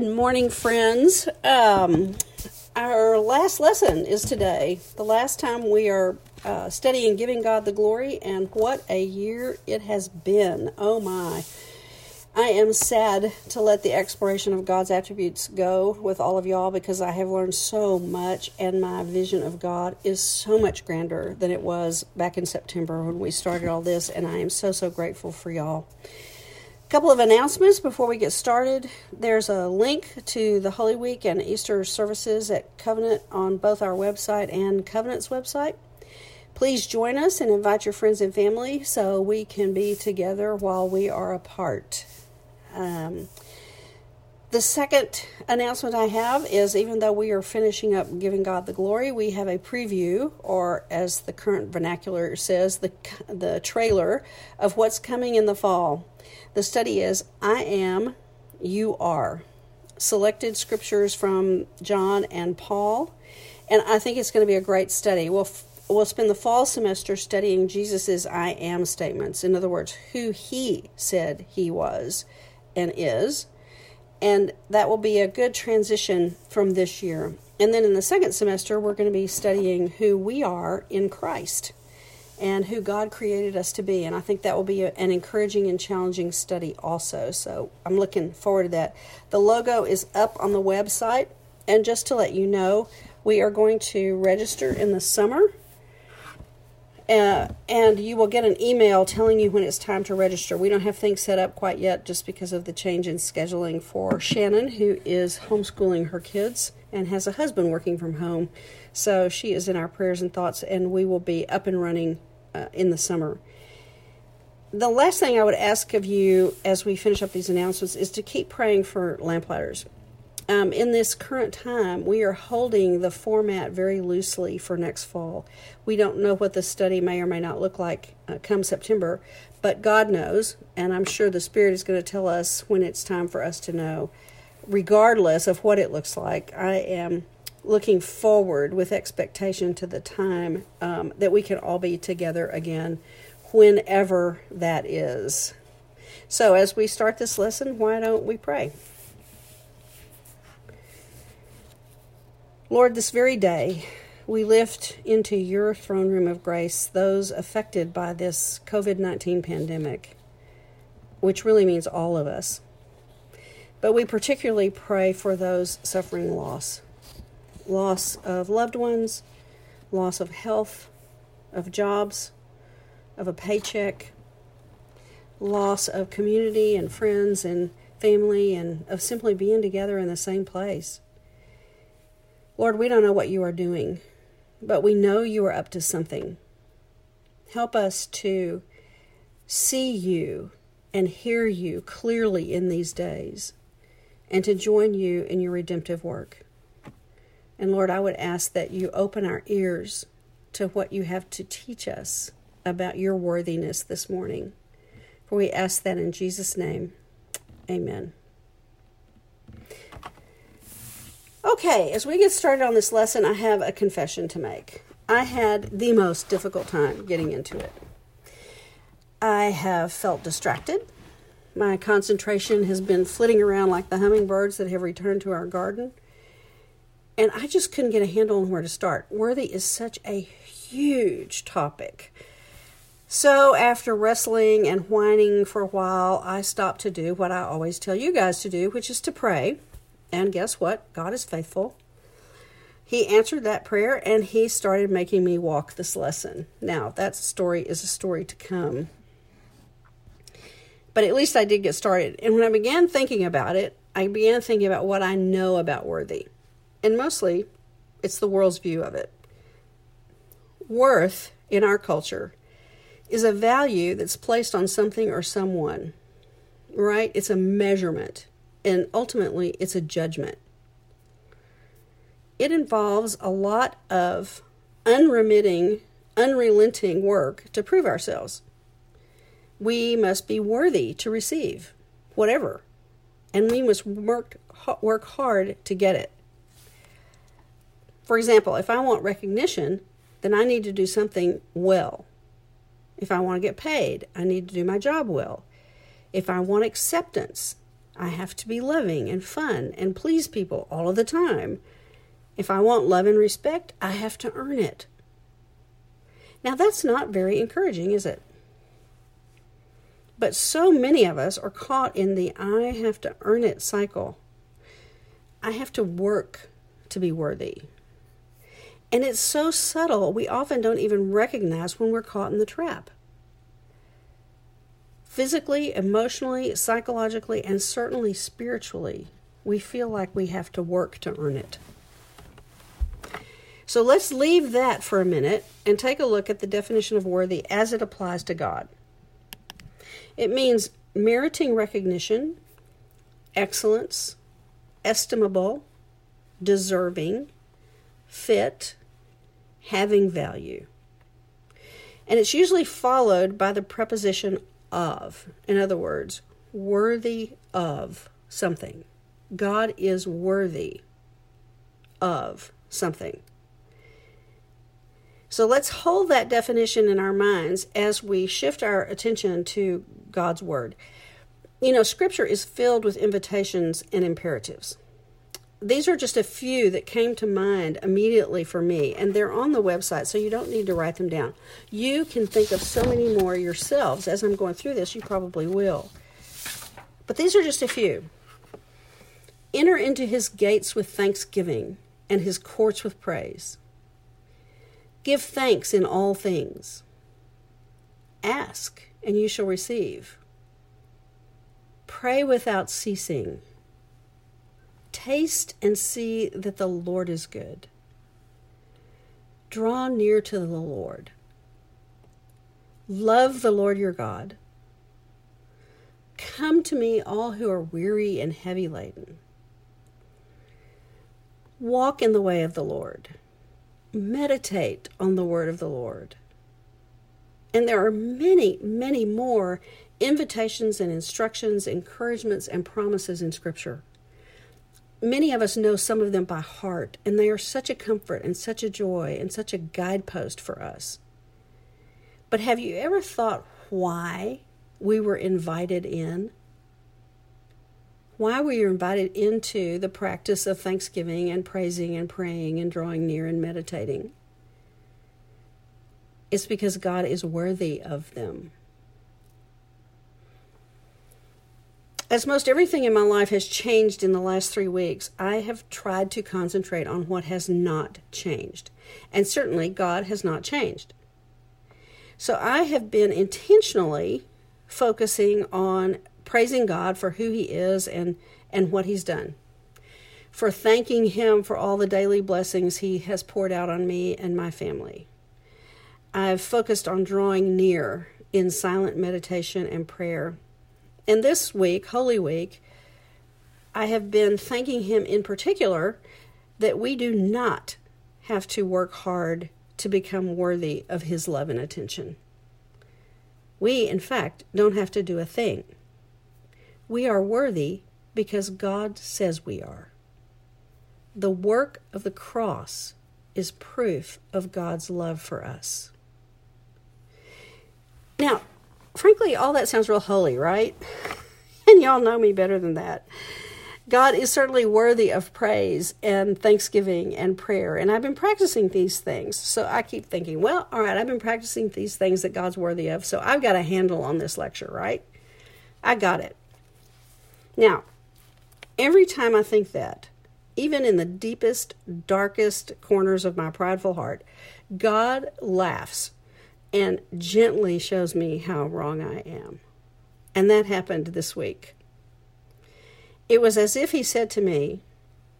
Good morning, friends. Our last lesson is today, the last time we are studying Giving God the Glory, and what a year it has been. Oh my. I am sad to let the exploration of God's attributes go with all of y'all, because I have learned so much, and my vision of God is so much grander than it was back in September when we started all this, and I am so grateful for y'all. Couple of announcements before we get started. There's a link to the Holy Week and Easter services at Covenant on both our website and Covenant's website. Please join us and invite your friends and family so we can be together while we are apart. The second announcement I have is, even though we are finishing up Giving God the Glory, we have a preview, or as the current vernacular says, the trailer of what's coming in the fall. The study is I Am, You Are, selected scriptures from John and Paul, and I think it's going to be a great study. We'll spend the fall semester studying Jesus's I Am statements, in other words, who he said he was and is. And that will be a good transition from this year. And then in the second semester, we're going to be studying who we are in Christ and who God created us to be. And I think that will be an encouraging and challenging study also. So I'm looking forward to that. The logo is up on the website. And just to let you know, we are going to register in the summer. And you will get an email telling you when it's time to register. We don't have things set up quite yet just because of the change in scheduling for Shannon, who is homeschooling her kids and has a husband working from home. So she is in our prayers and thoughts, and we will be up and running in the summer. The last thing I would ask of you as we finish up these announcements is to keep praying for lamplighters. In this current time, we are holding the format very loosely for next fall. We don't know what the study may or may not look like come September, but God knows, and I'm sure the Spirit is going to tell us when it's time for us to know. Regardless of what it looks like, I am looking forward with expectation to the time that we can all be together again, whenever that is. So as we start this lesson, why don't we pray? Lord, this very day, we lift into your throne room of grace those affected by this COVID-19 pandemic, which really means all of us. But we particularly pray for those suffering loss of loved ones, loss of health, of jobs, of a paycheck, loss of community and friends and family, and of simply being together in the same place. Lord, we don't know what you are doing, but we know you are up to something. Help us to see you and hear you clearly in these days, and to join you in your redemptive work. And Lord, I would ask that you open our ears to what you have to teach us about your worthiness this morning. For we ask that in Jesus' name. Amen. Okay, as we get started on this lesson, I have a confession to make. I had the most difficult time getting into it. I have felt distracted. My concentration has been flitting around like the hummingbirds that have returned to our garden. And I just couldn't get a handle on where to start. Worthy is such a huge topic. So after wrestling and whining for a while, I stopped to do what I always tell you guys to do, which is to pray. And guess what? God is faithful. He answered that prayer, and he started making me walk this lesson. Now, that story is a story to come. But at least I did get started. And when I began thinking about it, I began thinking about what I know about worthy. And mostly, it's the world's view of it. Worth, in our culture, is a value that's placed on something or someone. Right? It's a measurement. And ultimately, it's a judgment. It involves a lot of unrelenting work to prove ourselves. We must be worthy to receive whatever, and we must work hard to get it. For example, if I want recognition, then I need to do something well. If I want to get paid, I need to do my job well. If I want acceptance, I have to be loving and fun and please people all of the time. If I want love and respect, I have to earn it. Now, that's not very encouraging, is it? But so many of us are caught in the I have to earn it cycle. I have to work to be worthy. And it's so subtle, we often don't even recognize when we're caught in the trap. Physically, emotionally, psychologically, and certainly spiritually, we feel like we have to work to earn it. So let's leave that for a minute and take a look at the definition of worthy as it applies to God. It means meriting recognition, excellence, estimable, deserving, fit, having value. And it's usually followed by the preposition of. In other words, worthy of something. God is worthy of something. So let's hold that definition in our minds as we shift our attention to God's Word. You know, Scripture is filled with invitations and imperatives. These are just a few that came to mind immediately for me, and they're on the website, so you don't need to write them down. You can think of so many more yourselves. As I'm going through this, you probably will. But these are just a few. Enter into his gates with thanksgiving and his courts with praise. Give thanks in all things. Ask, and you shall receive. Pray without ceasing. Taste and see that the Lord is good. Draw near to the Lord. Love the Lord your God. Come to me, all who are weary and heavy laden. Walk in the way of the Lord. Meditate on the word of the Lord. And there are many, many more invitations and instructions, encouragements, and promises in Scripture. Many of us know some of them by heart, and they are such a comfort and such a joy and such a guidepost for us. But have you ever thought why we were invited in? Why were you invited into the practice of thanksgiving and praising and praying and drawing near and meditating? It's because God is worthy of them. As most everything in my life has changed in the last 3 weeks, I have tried to concentrate on what has not changed. And certainly God has not changed. So I have been intentionally focusing on praising God for who he is and what he's done. For thanking him for all the daily blessings he has poured out on me and my family. I've focused on drawing near in silent meditation and prayer. And this week, Holy Week, I have been thanking him in particular that we do not have to work hard to become worthy of his love and attention. We, in fact, don't have to do a thing. We are worthy because God says we are. The work of the cross is proof of God's love for us. Now, frankly, all that sounds real holy, right? And y'all know me better than that. God is certainly worthy of praise and thanksgiving and prayer. And I've been practicing these things. So I keep thinking, well, all right, I've been practicing these things that God's worthy of. So I've got a handle on this lecture, right? I got it. Now, every time I think that, even in the deepest, darkest corners of my prideful heart, God laughs and gently shows me how wrong I am. And that happened this week. It was as if he said to me,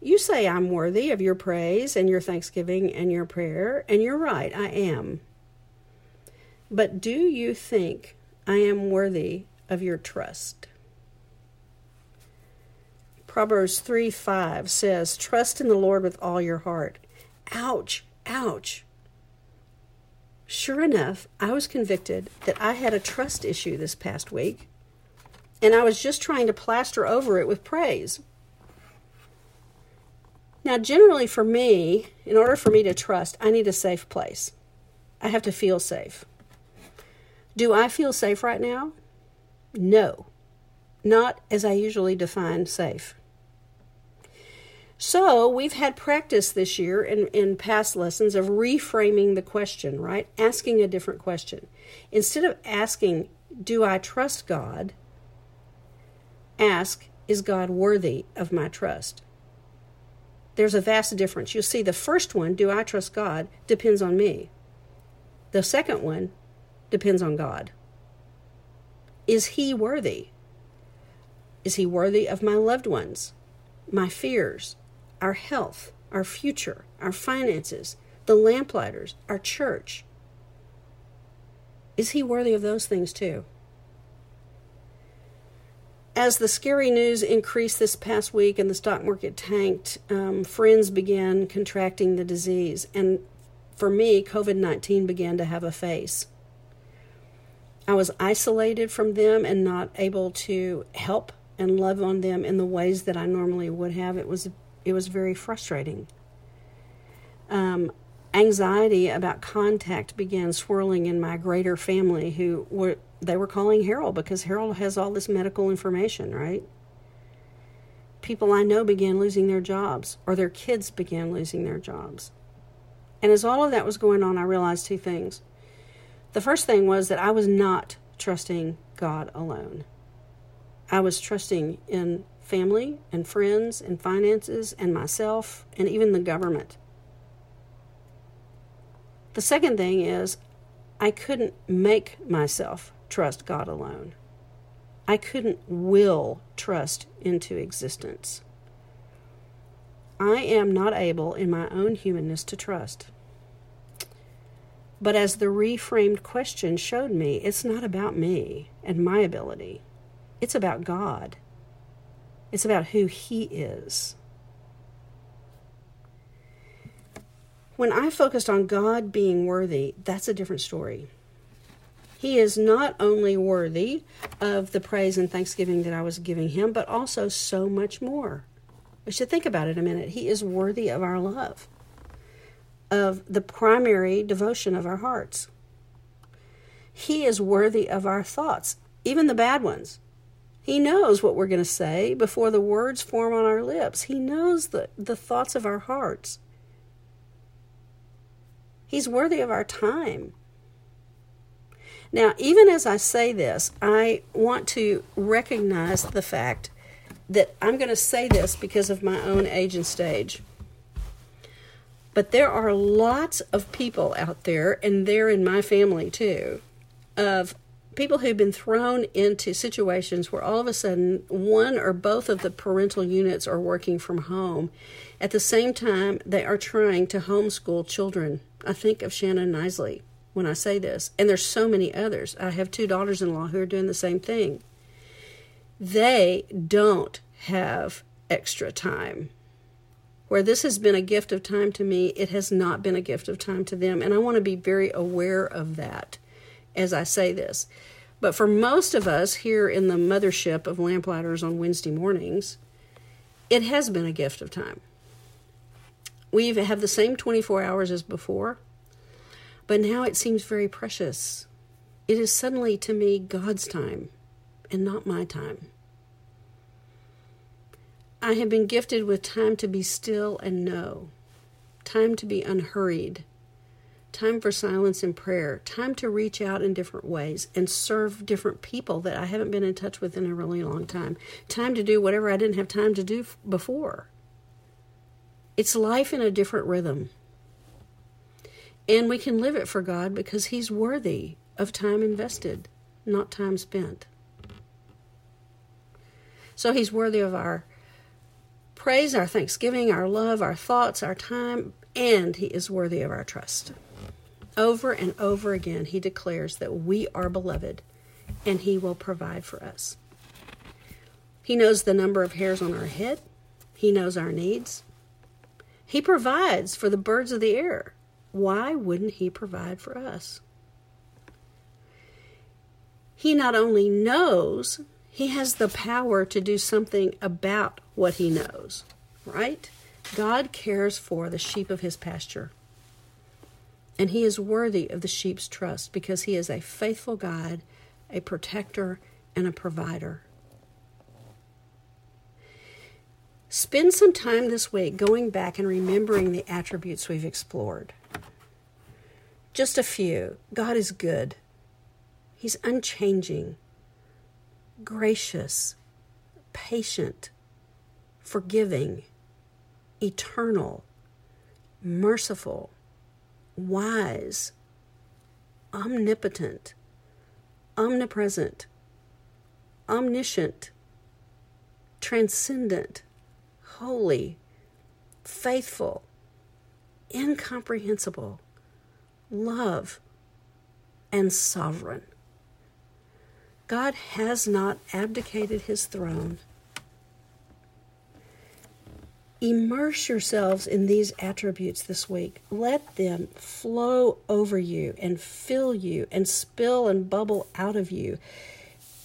you say I'm worthy of your praise and your thanksgiving and your prayer, and you're right, I am. But do you think I am worthy of your trust? Proverbs 3:5 says, trust in the Lord with all your heart. Ouch, ouch. Sure enough, I was convicted that I had a trust issue this past week, and I was just trying to plaster over it with praise. Now, generally for me, in order for me to trust, I need a safe place. I have to feel safe. Do I feel safe right now? No, not as I usually define safe. So we've had practice this year in past lessons of reframing the question, right? Asking a different question. Instead of asking, do I trust God? Ask, is God worthy of my trust? There's a vast difference. You'll see the first one, do I trust God, depends on me. The second one depends on God. Is he worthy? Is he worthy of my loved ones, my fears, our health, our future, our finances, the lamplighters, our church? Is he worthy of those things too? As the scary news increased this past week and the stock market tanked, friends began contracting the disease. And for me, COVID-19 began to have a face. I was isolated from them and not able to help and love on them in the ways that I normally would have. It was very frustrating. Anxiety about contact began swirling in my greater family They were calling Harold because Harold has all this medical information, right? People I know began losing their jobs, or their kids began losing their jobs. And as all of that was going on, I realized two things. The first thing was that I was not trusting God alone. I was trusting in family and friends and finances and myself and even the government. The second thing is I couldn't make myself trust God alone. I couldn't will trust into existence. I am not able in my own humanness to trust. But as the reframed question showed me, it's not about me and my ability. It's about God. It's about who He is. When I focused on God being worthy, that's a different story. He is not only worthy of the praise and thanksgiving that I was giving him, but also so much more. We should think about it a minute. He is worthy of our love, of the primary devotion of our hearts. He is worthy of our thoughts, even the bad ones. He knows what we're going to say before the words form on our lips. He knows the thoughts of our hearts. He's worthy of our time. Now, even as I say this, I want to recognize the fact that I'm going to say this because of my own age and stage. But there are lots of people out there, and they're in my family too, of people who've been thrown into situations where all of a sudden one or both of the parental units are working from home. At the same time, they are trying to homeschool children. I think of Shannon Nisley when I say this, and there's so many others. I have two daughters-in-law who are doing the same thing. They don't have extra time. Where this has been a gift of time to me, it has not been a gift of time to them, and I want to be very aware of that as I say this. But for most of us here in the mothership of Lamplighters on Wednesday mornings, it has been a gift of time. We have the same 24 hours as before, but now it seems very precious. It is suddenly, to me, God's time and not my time. I have been gifted with time to be still and know, time to be unhurried, time for silence and prayer, time to reach out in different ways and serve different people that I haven't been in touch with in a really long time, time to do whatever I didn't have time to do before. It's life in a different rhythm. And we can live it for God because He's worthy of time invested, not time spent. So He's worthy of our praise, our thanksgiving, our love, our thoughts, our time, and He is worthy of our trust. Over and over again, He declares that we are beloved and He will provide for us. He knows the number of hairs on our head. He knows our needs. He provides for the birds of the air. Why wouldn't He provide for us? He not only knows, He has the power to do something about what He knows, right? God cares for the sheep of His pasture, and He is worthy of the sheep's trust because He is a faithful guide, a protector, and a provider. Spend some time this week going back and remembering the attributes we've explored. Just a few. God is good. He's unchanging, gracious, patient, forgiving, eternal, merciful, wise, omnipotent, omnipresent, omniscient, transcendent, holy, faithful, incomprehensible, love, and sovereign. God has not abdicated his throne. Immerse yourselves in these attributes this week. Let them flow over you and fill you and spill and bubble out of you.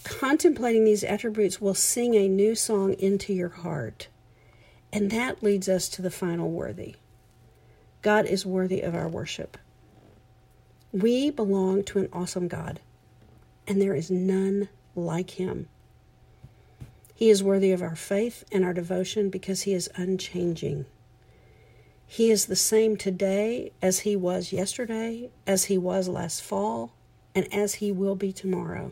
Contemplating these attributes will sing a new song into your heart. And that leads us to the final worthy. God is worthy of our worship. We belong to an awesome God, and there is none like him. He is worthy of our faith and our devotion because he is unchanging. He is the same today as he was yesterday, as he was last fall, and as he will be tomorrow.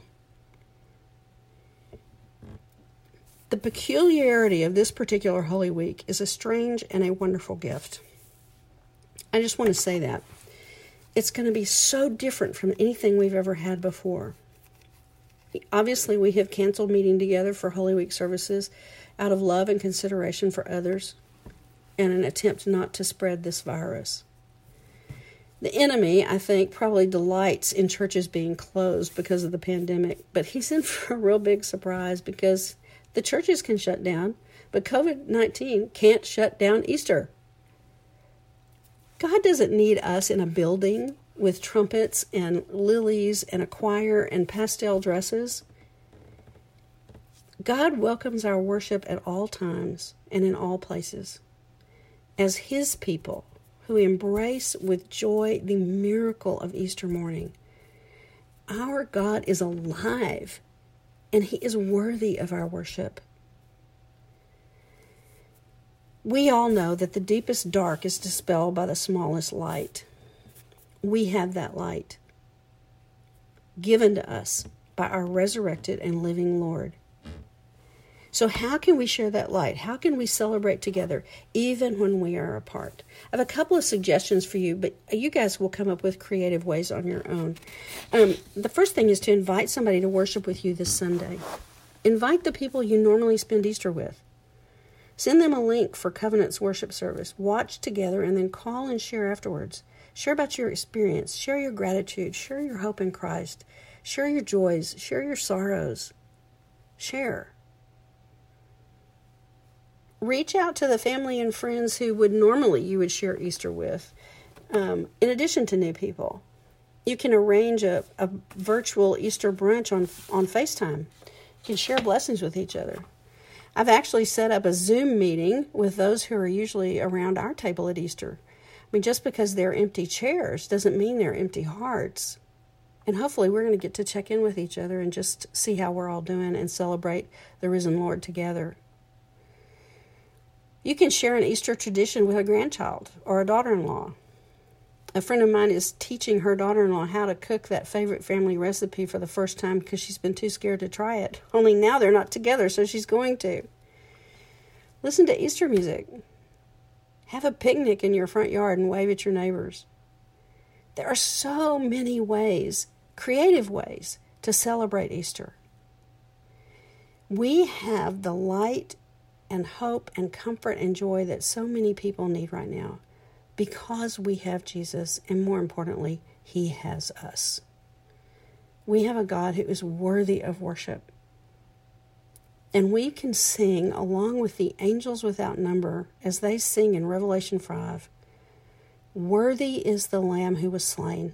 The peculiarity of this particular Holy Week is a strange and a wonderful gift. I just want to say that. It's going to be so different from anything we've ever had before. Obviously, we have canceled meeting together for Holy Week services out of love and consideration for others and an attempt not to spread this virus. The enemy, I think, probably delights in churches being closed because of the pandemic, but he's in for a real big surprise because the churches can shut down, but COVID-19 can't shut down Easter. God doesn't need us in a building with trumpets and lilies and a choir and pastel dresses. God welcomes our worship at all times and in all places as his people who embrace with joy the miracle of Easter morning. Our God is alive and he is worthy of our worship. We all know that the deepest dark is dispelled by the smallest light. We have that light given to us by our resurrected and living Lord. So how can we share that light? How can we celebrate together even when we are apart? I have a couple of suggestions for you, but you guys will come up with creative ways on your own. The first thing is to invite somebody to worship with you this Sunday. Invite the people you normally spend Easter with. Send them a link for Covenant's worship service. Watch together and then call and share afterwards. Share about your experience. Share your gratitude. Share your hope in Christ. Share your joys. Share your sorrows. Share. Reach out to the family and friends who would normally you would share Easter with, in addition to new people. You can arrange a virtual Easter brunch on FaceTime. You can share blessings with each other. I've actually set up a Zoom meeting with those who are usually around our table at Easter. I mean, just because they're empty chairs doesn't mean they're empty hearts. And hopefully we're going to get to check in with each other and just see how we're all doing and celebrate the risen Lord together. You can share an Easter tradition with a grandchild or a daughter-in-law. A friend of mine is teaching her daughter-in-law how to cook that favorite family recipe for the first time because she's been too scared to try it. Only now they're not together, so she's going to. Listen to Easter music. Have a picnic in your front yard and wave at your neighbors. There are so many ways, creative ways, to celebrate Easter. We have the light and hope and comfort and joy that so many people need right now because we have Jesus, and more importantly, he has us. We have a God who is worthy of worship. And we can sing along with the angels without number as they sing in Revelation 5, "Worthy is the Lamb who was slain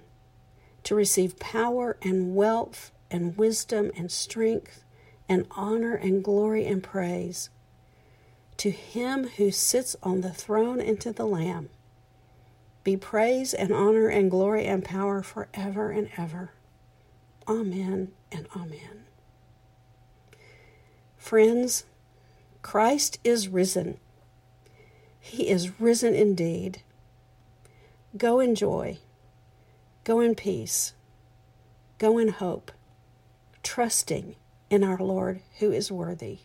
to receive power and wealth and wisdom and strength and honor and glory and praise to him who sits on the throne and to the Lamb. Be praise and honor and glory and power forever and ever. Amen and amen." Friends, Christ is risen. He is risen indeed. Go in joy. Go in peace. Go in hope, trusting in our Lord who is worthy.